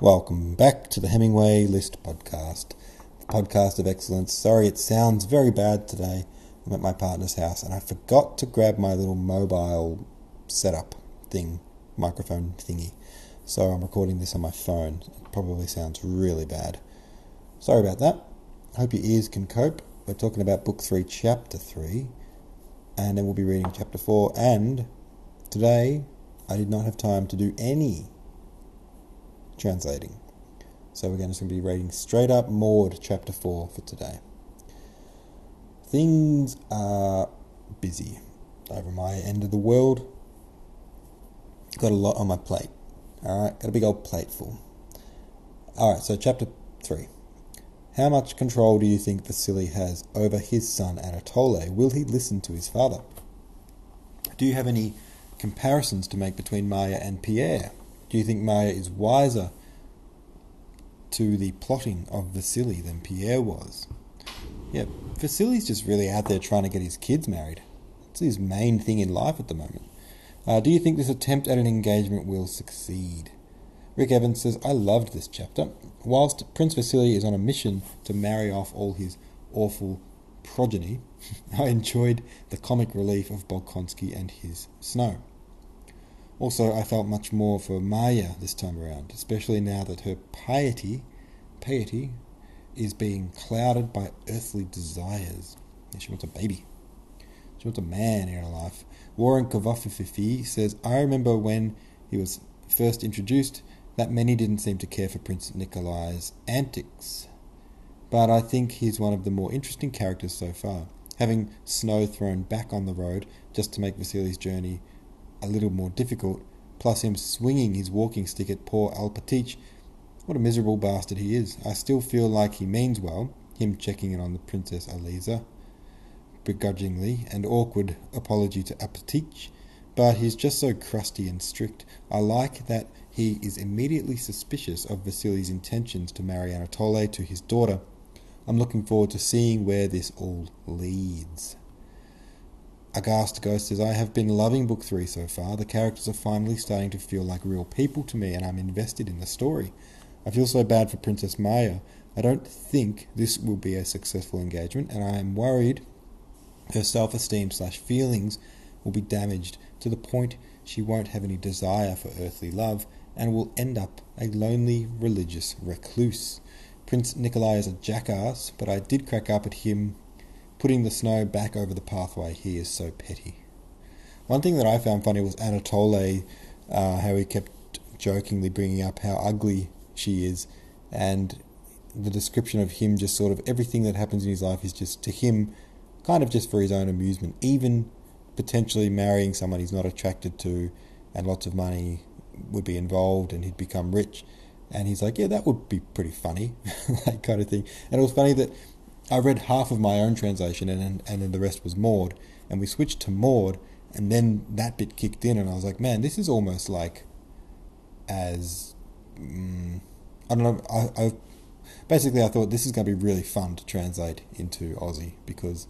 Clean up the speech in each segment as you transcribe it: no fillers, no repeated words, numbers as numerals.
Welcome back to the Hemingway List Podcast, the podcast of excellence. Sorry, it sounds very bad today. I'm at my partner's house and I forgot to grab my little mobile setup thing, microphone thingy. So I'm recording this on my phone. It probably sounds really bad. Sorry about that. I hope your ears can cope. We're talking about Book 3, Chapter 3, and then we'll be reading Chapter 4, and today I did not have time to do any translating. So we're just going to be reading straight up Maud Chapter 4 for today. Things are busy over my end of the world. Got a lot on my plate. Alright, got a big old plateful. Alright, so Chapter 3. How much control do you think Vasily has over his son Anatole? Will he listen to his father? Do you have any comparisons to make between Maya and Pierre? Do you think Maya is wiser to the plotting of Vasily than Pierre was? Yeah, Vasily's just really out there trying to get his kids married. That's his main thing in life at the moment. Do you think this attempt at an engagement will succeed? Rick Evans says, I loved this chapter. Whilst Prince Vasily is on a mission to marry off all his awful progeny, I enjoyed the comic relief of Bolkonski and his snow. Also, I felt much more for Maya this time around, especially now that her piety is being clouded by earthly desires. Yeah, she wants a baby. She wants a man in her life. Warren Kavafifi says, I remember when he was first introduced that many didn't seem to care for Prince Nikolai's antics. But I think he's one of the more interesting characters so far, having snow thrown back on the road just to make Vasily's journey a little more difficult, plus him swinging his walking stick at poor Alpatich. What a miserable bastard he is. I still feel like he means well, him checking in on the Princess Aliza, begrudgingly, and awkward apology to Alpatich, but he's just so crusty and strict. I like that he is immediately suspicious of Vasily's intentions to marry Anatole to his daughter. I'm looking forward to seeing where this all leads. Aghast Ghost says, I have been loving Book 3 so far. The characters are finally starting to feel like real people to me and I'm invested in the story. I feel so bad for Princess Maya. I don't think this will be a successful engagement and I am worried her self-esteem / feelings will be damaged to the point she won't have any desire for earthly love and will end up a lonely religious recluse. Prince Nikolai is a jackass, but I did crack up at him putting the snow back over the pathway. He is so petty. One thing that I found funny was Anatole, how he kept jokingly bringing up how ugly she is, and the description of him, just sort of everything that happens in his life is just to him kind of just for his own amusement, even potentially marrying someone he's not attracted to and lots of money would be involved and he'd become rich. And he's like, yeah, that would be pretty funny, that kind of thing. And it was funny that I read half of my own translation and then the rest was Maud. And we switched to Maud and then that bit kicked in and I was like, man, this is almost like as... I don't know, basically I thought this is going to be really fun to translate into Aussie because...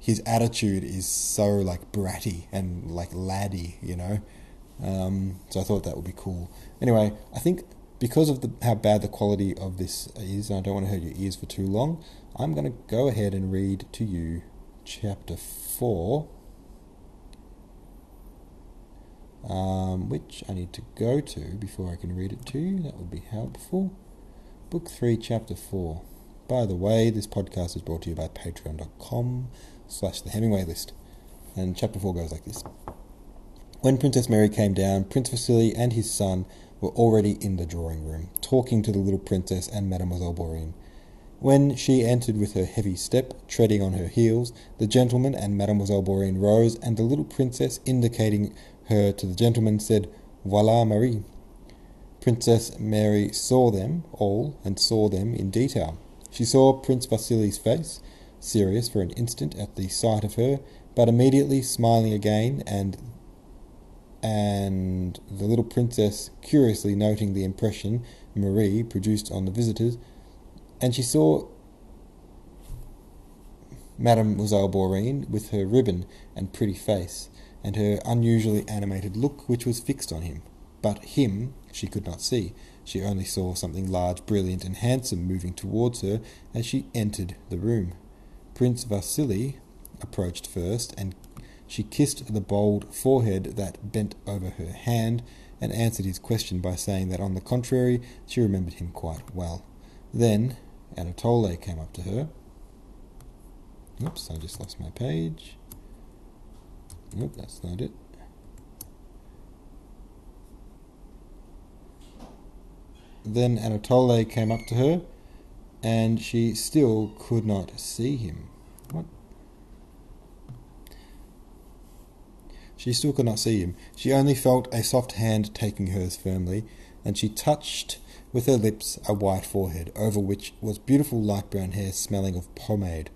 his attitude is so, like, bratty and, like, laddie, you know. So I thought that would be cool. Anyway, I think because of how bad the quality of this is, and I don't want to hurt your ears for too long, I'm going to go ahead and read to you Chapter 4, which I need to go to before I can read it to you. That would be helpful. Book 3, Chapter 4. By the way, this podcast is brought to you by patreon.com/the Hemingway List. And Chapter 4 goes like this. When Princess Mary came down, Prince Vasily and his son were already in the drawing room, talking to the little princess and Mademoiselle Bourienne. When she entered with her heavy step, treading on her heels, the gentleman and Mademoiselle Bourienne rose, and the little princess, indicating her to the gentleman, said, "Voilà, Marie." Princess Mary saw them all, and saw them in detail. She saw Prince Vasily's face, serious for an instant at the sight of her, but immediately smiling again, and the little princess curiously noting the impression Marie produced on the visitors, and she saw Mademoiselle Bourienne with her ribbon and pretty face, and her unusually animated look which was fixed on him, but him she could not see. She only saw something large, brilliant, and handsome moving towards her as she entered the room. Prince Vasily approached first, and she kissed the bold forehead that bent over her hand, and answered his question by saying that, on the contrary, she remembered him quite well. Then Anatole came up to her. Oops, I just lost my page. Nope, that's not it. Then Anatole came up to her, and she still could not see him. What? She still could not see him. She only felt a soft hand taking hers firmly, and she touched with her lips a white forehead, over which was beautiful light brown hair smelling of pomade.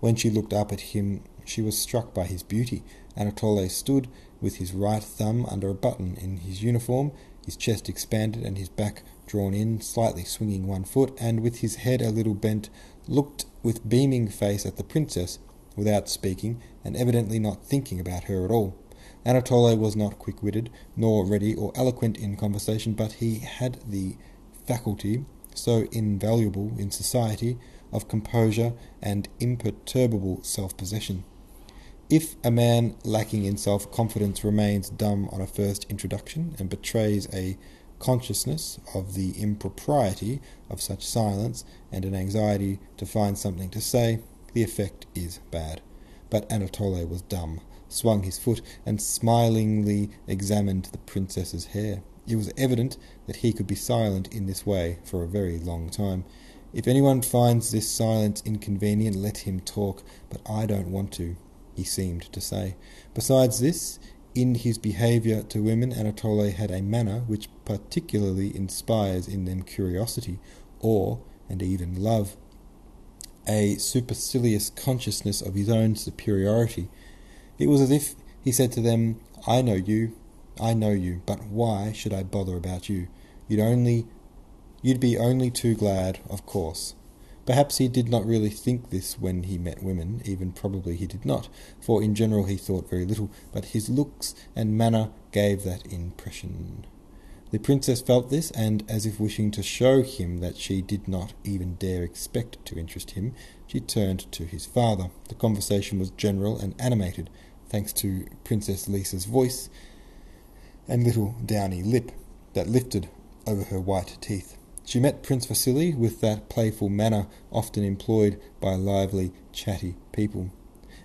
When she looked up at him, she was struck by his beauty. Anatole stood with his right thumb under a button in his uniform, his chest expanded and his back drawn in, slightly swinging one foot, and with his head a little bent, looked with beaming face at the princess, without speaking, and evidently not thinking about her at all. Anatole was not quick-witted, nor ready or eloquent in conversation, but he had the faculty, so invaluable in society, of composure and imperturbable self-possession. If a man lacking in self-confidence remains dumb on a first introduction and betrays a consciousness of the impropriety of such silence and an anxiety to find something to say, the effect is bad. But Anatole was dumb, swung his foot, and smilingly examined the princess's hair. It was evident that he could be silent in this way for a very long time. If anyone finds this silence inconvenient, let him talk, but I don't want to, he seemed to say. Besides this, in his behaviour to women, Anatole had a manner which particularly inspires in them curiosity, awe, and even love, a supercilious consciousness of his own superiority. It was as if he said to them, I know you, but why should I bother about you? You'd be only too glad, of course. Perhaps he did not really think this when he met women, even probably he did not, for in general he thought very little, but his looks and manner gave that impression. The princess felt this, and, as if wishing to show him that she did not even dare expect to interest him, she turned to his father. The conversation was general and animated, thanks to Princess Lisa's voice and little downy lip that lifted over her white teeth. She met Prince Vasily with that playful manner often employed by lively, chatty people,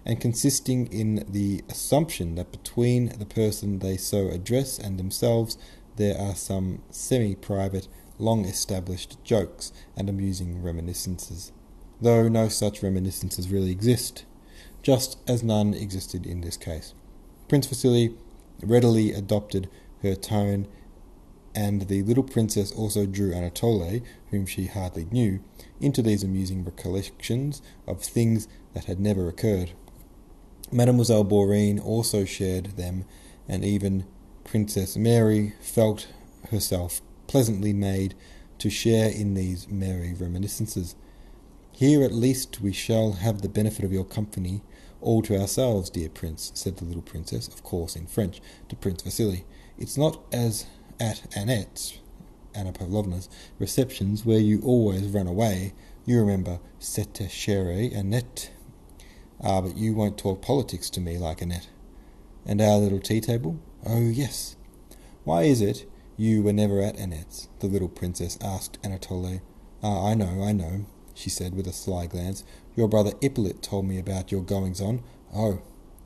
and consisting in the assumption that between the person they so address and themselves there are some semi-private, long-established jokes and amusing reminiscences, though no such reminiscences really exist, just as none existed in this case. Prince Vasily readily adopted her tone, and the little princess also drew Anatole, whom she hardly knew, into these amusing recollections of things that had never occurred. Mademoiselle Bourienne also shared them, and even Princess Mary felt herself pleasantly made to share in these merry reminiscences. "Here at least we shall have the benefit of your company all to ourselves, dear prince," said the little princess, of course in French, to Prince Vasily. "It's not as at Annette's, Anna Pavlovna's, receptions, where you always run away. You remember, cette chère Annette. Ah, but you won't talk politics to me like Annette. And our little tea table? Oh, yes. Why is it you were never at Annette's?" the little princess asked Anatole. "Ah, I know, she said with a sly glance. "Your brother Ippolit told me about your goings-on. Oh,"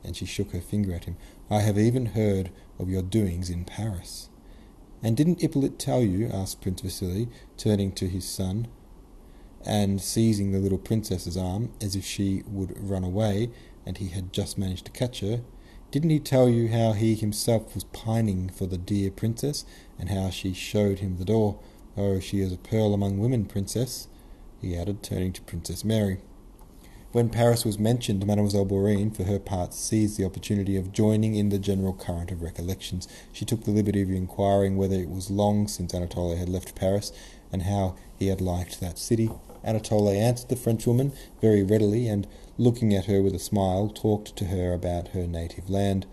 and she shook her finger at him, "I have even heard of your doings in Paris." "And didn't Ippolit tell you," asked Prince Vasily, turning to his son, and seizing the little princess's arm, as if she would run away, and he had just managed to catch her, "didn't he tell you how he himself was pining for the dear princess, and how she showed him the door? Oh, she is a pearl among women, princess," he added, turning to Princess Mary. When Paris was mentioned, Mademoiselle Bourienne, for her part, seized the opportunity of joining in the general current of recollections. She took the liberty of inquiring whether it was long since Anatole had left Paris, and how he had liked that city. Anatole answered the Frenchwoman very readily, and, looking at her with a smile, talked to her about her native land.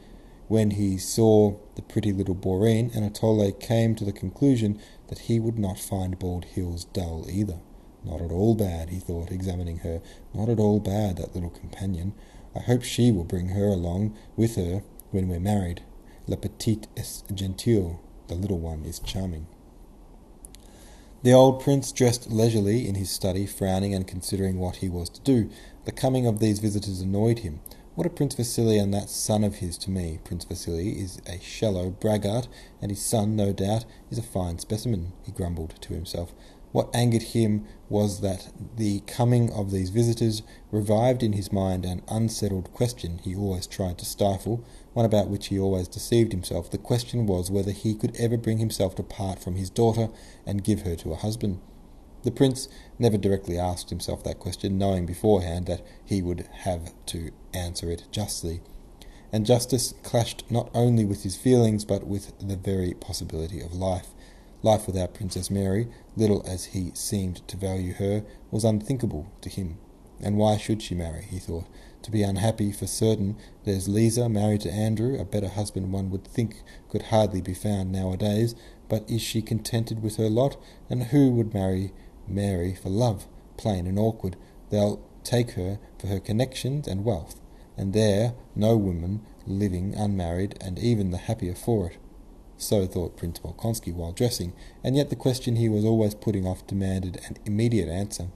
When he saw the pretty little Bourienne, Anatole came to the conclusion that he would not find Bald Hills dull either. Not at all bad, he thought, examining her. Not at all bad, that little companion. I hope she will bring her along with her when we're married. La petite est gentille. The little one is charming. The old prince dressed leisurely in his study, frowning and considering what he was to do. The coming of these visitors annoyed him. What a Prince Vasily and that son of his to me. Prince Vasily is a shallow braggart, and his son, no doubt, is a fine specimen, he grumbled to himself. What angered him was that the coming of these visitors revived in his mind an unsettled question he always tried to stifle, one about which he always deceived himself. The question was whether he could ever bring himself to part from his daughter and give her to a husband. The prince never directly asked himself that question, knowing beforehand that he would have to answer it justly. And justice clashed not only with his feelings, but with the very possibility of life. Life without Princess Mary, little as he seemed to value her, was unthinkable to him. And why should she marry, he thought? To be unhappy for certain. There's Lisa, married to Andrew, a better husband one would think could hardly be found nowadays, but is she contented with her lot? And who would marry Mary for love? Plain and awkward. They'll take her for her connections and wealth, and there no woman living unmarried, and even the happier for it. So thought Prince Bolkonsky while dressing, and yet the question he was always putting off demanded an immediate answer.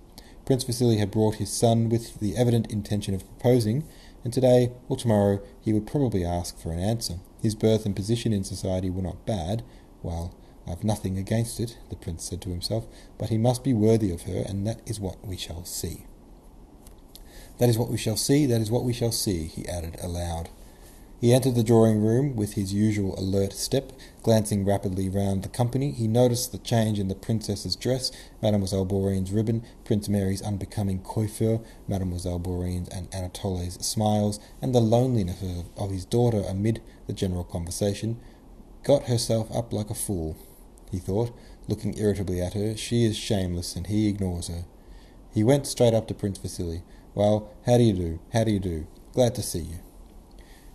Prince Vasily had brought his son with the evident intention of proposing, and today or tomorrow he would probably ask for an answer. His birth and position in society were not bad. Well, I've nothing against it, the prince said to himself, but he must be worthy of her, and that is what we shall see. That is what we shall see, that is what we shall see, he added aloud. He entered the drawing-room with his usual alert step. Glancing rapidly round the company, he noticed the change in the princess's dress, Mademoiselle Bourienne's ribbon, Prince Mary's unbecoming coiffure, Mademoiselle Bourienne's and Anatole's smiles, and the loneliness of his daughter amid the general conversation. Got herself up like a fool, he thought, looking irritably at her. She is shameless, and he ignores her. He went straight up to Prince Vasily. Well, how do you do? How do you do? Glad to see you.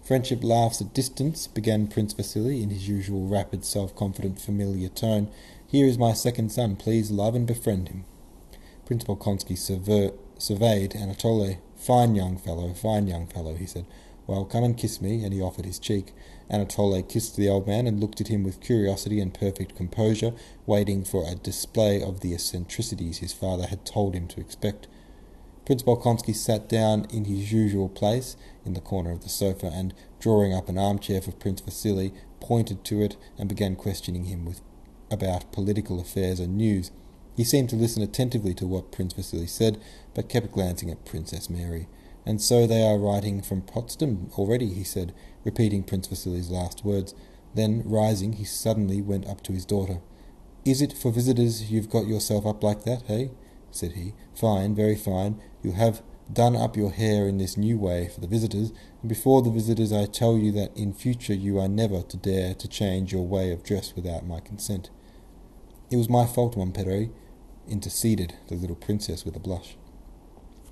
Friendship laughs at distance, began Prince Vasily in his usual rapid, self-confident, familiar tone. Here is my second son. Please love and befriend him. Prince Bolkonsky surveyed Anatole. Fine young fellow, he said. Well, come and kiss me, and he offered his cheek. Anatole kissed the old man and looked at him with curiosity and perfect composure, waiting for a display of the eccentricities his father had told him to expect. Prince Bolkonsky sat down in his usual place, in the corner of the sofa, and, drawing up an armchair for Prince Vasily, pointed to it and began questioning him about political affairs and news. He seemed to listen attentively to what Prince Vasily said, but kept glancing at Princess Mary. And so they are writing from Potsdam already, he said, repeating Prince Vasily's last words. Then, rising, he suddenly went up to his daughter. Is it for visitors you've got yourself up like that, hey? Said he. Fine, very fine. You have done up your hair in this new way for the visitors, and before the visitors I tell you that in future you are never to dare to change your way of dress without my consent. It was my fault, mon père, interceded the little princess with a blush.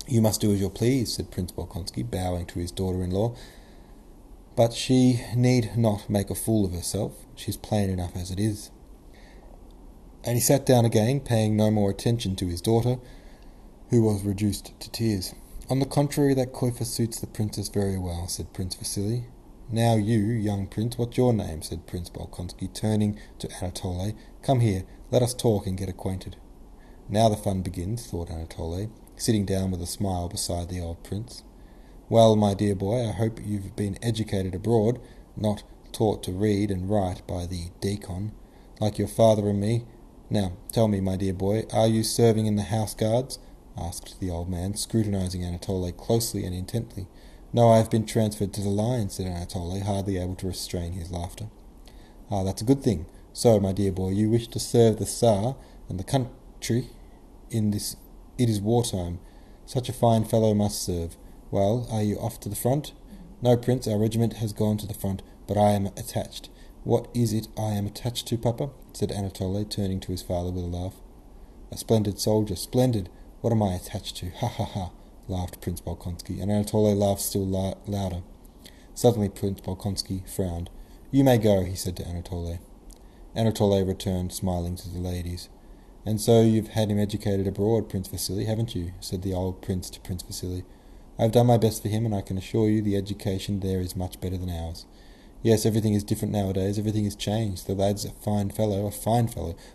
You must do as you please, said Prince Bolkonsky, bowing to his daughter-in-law. But she need not make a fool of herself. She's plain enough as it is. And he sat down again, paying no more attention to his daughter, who was reduced to tears. On the contrary, that coiffure suits the princess very well, said Prince Vasily. Now you, young prince, what's your name? Said Prince Bolkonsky, turning to Anatole. Come here, let us talk and get acquainted. Now the fun begins, thought Anatole, sitting down with a smile beside the old prince. Well, my dear boy, I hope you've been educated abroad, not taught to read and write by the deacon, like your father and me. Now, tell me, my dear boy, are you serving in the House Guards? Asked the old man, scrutinizing Anatole closely and intently. No, I have been transferred to the Lion, said Anatole, hardly able to restrain his laughter. Ah, that's a good thing. So, my dear boy, you wish to serve the Tsar and the country in this... It is wartime. Such a fine fellow must serve. Well, are you off to the front? No, Prince, our regiment has gone to the front, but I am attached. What is it I am attached to, Papa? Said Anatole, turning to his father with a laugh. A splendid soldier, splendid! What am I attached to? Ha, ha, ha! Laughed Prince Bolkonsky, and Anatole laughed still louder. Suddenly Prince Bolkonsky frowned. "You may go," he said to Anatole. Anatole returned, smiling to the ladies. "And so you've had him educated abroad, Prince Vasily, haven't you?" said the old prince to Prince Vasily. "I've done my best for him, and I can assure you the education there is much better than ours. Yes, everything is different nowadays, everything has changed. The lad's a fine fellow.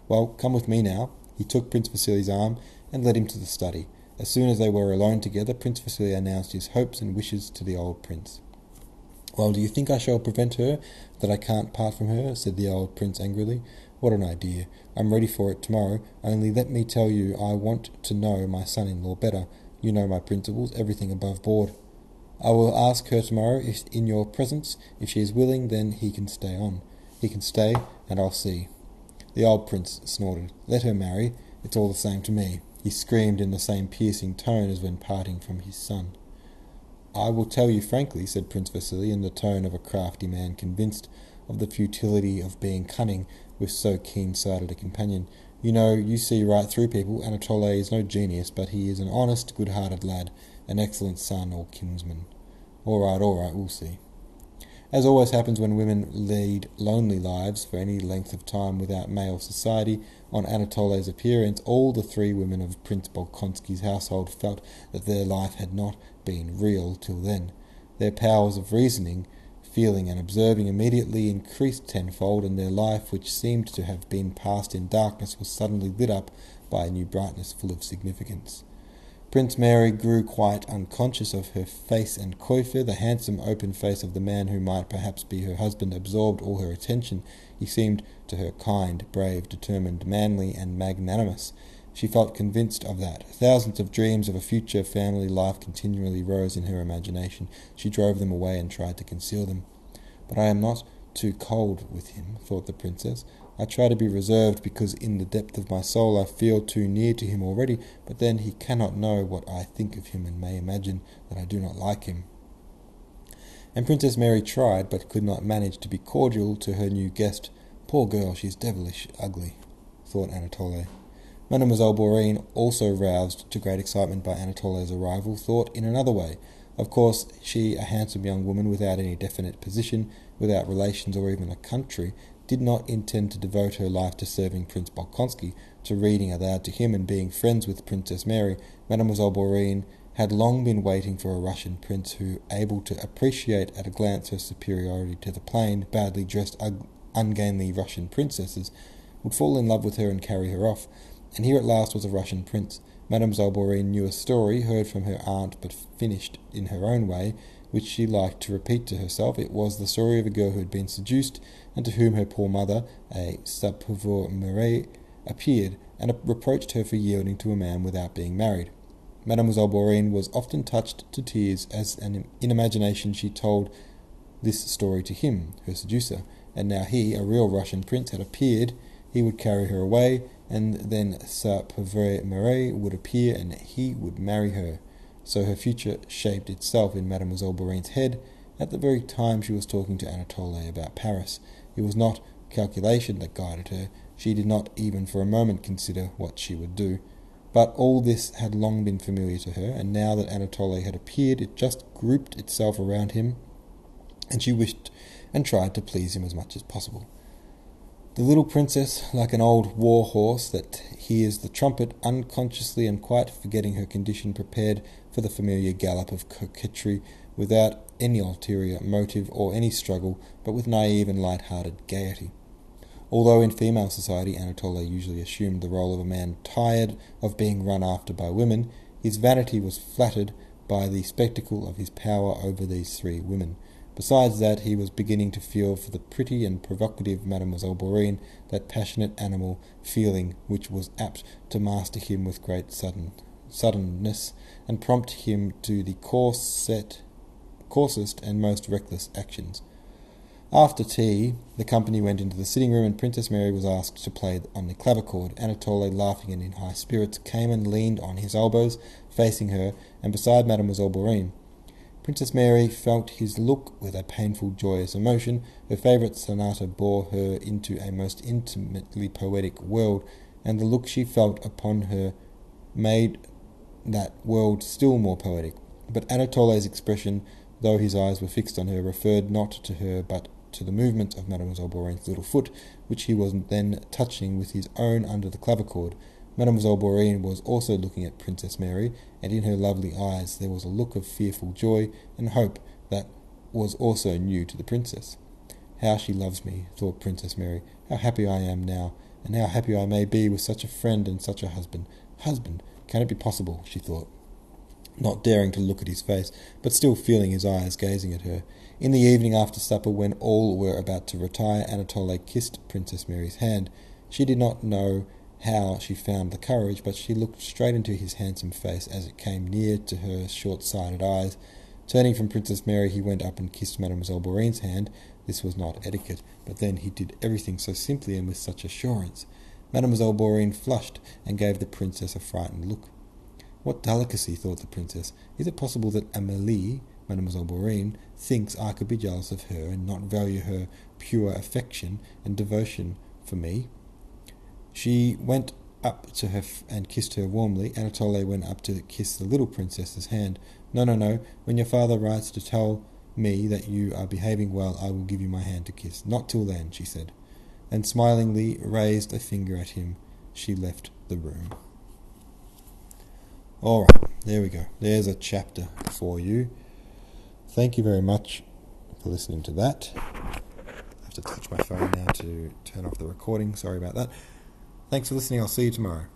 Well, come with me now." He took Prince Vasily's arm and led him to the study. As soon as they were alone together, Prince Vasily announced his hopes and wishes to the old prince. "Well, do you think I shall prevent her, that I can't part from her?" said the old prince angrily. "What an idea! I'm ready for it tomorrow, only let me tell you I want to know my son-in-law better. You know my principles, everything above board. I will ask her tomorrow if in your presence. If she is willing, then he can stay on. He can stay, and I'll see." The old prince snorted. "Let her marry, it's all the same to me," he screamed in the same piercing tone as when parting from his son. "I will tell you frankly," said Prince Vasily in the tone of a crafty man convinced of the futility of being cunning with so keen-sighted a companion. "You know, you see right through people. Anatole is no genius, but he is an honest, good-hearted lad, an excellent son or kinsman. All right, we'll see." As always happens when women lead lonely lives for any length of time without male society, on Anatole's appearance, all the three women of Prince Bolkonsky's household felt that their life had not been real till then. Their powers of reasoning, feeling, and observing immediately increased tenfold, and their life, which seemed to have been passed in darkness, was suddenly lit up by a new brightness full of significance. Prince Mary grew quite unconscious of her face, and coiffure, the handsome open face of the man who might perhaps be her husband, absorbed all her attention. He seemed to her kind, brave, determined, manly, and magnanimous. She felt convinced of that. Thousands of dreams of a future family life continually rose in her imagination. She drove them away and tried to conceal them. "But I am not too cold with him," thought the princess. "I try to be reserved because in the depth of my soul I feel too near to him already, but then he cannot know what I think of him and may imagine that I do not like him." And Princess Mary tried, but could not manage to be cordial to her new guest. "Poor girl, she's devilish ugly," thought Anatole. Mademoiselle Bourienne, also roused to great excitement by Anatole's arrival, thought in another way. Of course, she, a handsome young woman without any definite position, without relations or even a country, did not intend to devote her life to serving Prince Bolkonsky, to reading aloud to him and being friends with Princess Mary. Mademoiselle Bourienne had long been waiting for a Russian prince who, able to appreciate at a glance her superiority to the plain, badly dressed, ungainly Russian princesses, would fall in love with her and carry her off. And here at last was a Russian prince. Mademoiselle Bourienne knew a story, heard from her aunt, but finished in her own way, which she liked to repeat to herself. It was the story of a girl who had been seduced, and to whom her poor mother, a sapoureuse Marie, appeared, and reproached her for yielding to a man without being married. Mademoiselle Bourienne was often touched to tears as in imagination she told this story to him, her seducer, and now he, a real Russian prince, had appeared. He would carry her away, and then sapoureuse Marie would appear, and he would marry her. So her future shaped itself in Mademoiselle Bourienne's head at the very time she was talking to Anatole about Paris. It was not calculation that guided her. She did not even for a moment consider what she would do. But all this had long been familiar to her, and now that Anatole had appeared, it just grouped itself around him, and she wished and tried to please him as much as possible. The little princess, like an old war-horse that hears the trumpet, unconsciously and quite forgetting her condition, prepared for the familiar gallop of coquetry without any ulterior motive or any struggle, but with naive and light-hearted gaiety. Although in female society Anatole usually assumed the role of a man tired of being run after by women, his vanity was flattered by the spectacle of his power over these three women. Besides that, he was beginning to feel for the pretty and provocative Mademoiselle Bourienne that passionate animal feeling which was apt to master him with great suddenness, and prompt him to the coarsest and most reckless actions. After tea, the company went into the sitting room, and Princess Mary was asked to play on the clavichord. Anatole, laughing and in high spirits, came and leaned on his elbows, facing her, and beside Mademoiselle Bourienne. Princess Mary felt his look with a painful, joyous emotion. Her favourite sonata bore her into a most intimately poetic world, and the look she felt upon her made that world still more poetic. But Anatole's expression though his eyes were fixed on her, referred not to her but to the movement of Mademoiselle Bourienne's little foot, which he was then touching with his own under the clavichord. Mademoiselle Bourienne was also looking at Princess Mary, and in her lovely eyes there was a look of fearful joy and hope that was also new to the princess. "How she loves me," thought Princess Mary. "How happy I am now, and how happy I may be with such a friend and such a husband. Husband! Can it be possible?" she thought, not daring to look at his face, but still feeling his eyes gazing at her. In the evening after supper, when all were about to retire, Anatole kissed Princess Mary's hand. She did not know how she found the courage, but she looked straight into his handsome face as it came near to her short-sighted eyes. Turning from Princess Mary, he went up and kissed Mademoiselle Bourienne's hand. This was not etiquette, but then he did everything so simply and with such assurance. Mademoiselle Bourienne flushed and gave the princess a frightened look. "What delicacy," thought the princess. "Is it possible that Amélie, Mademoiselle Bourienne, thinks I could be jealous of her and not value her pure affection and devotion for me?" She went up to her and kissed her warmly. Anatole went up to kiss the little princess's hand. "No, no, no. When your father writes to tell me that you are behaving well, I will give you my hand to kiss. Not till then," she said, and smilingly raised a finger at him. She left the room. All right, there we go. There's a chapter for you. Thank you very much for listening to that. I have to touch my phone now to turn off the recording. Sorry about that. Thanks for listening. I'll see you tomorrow.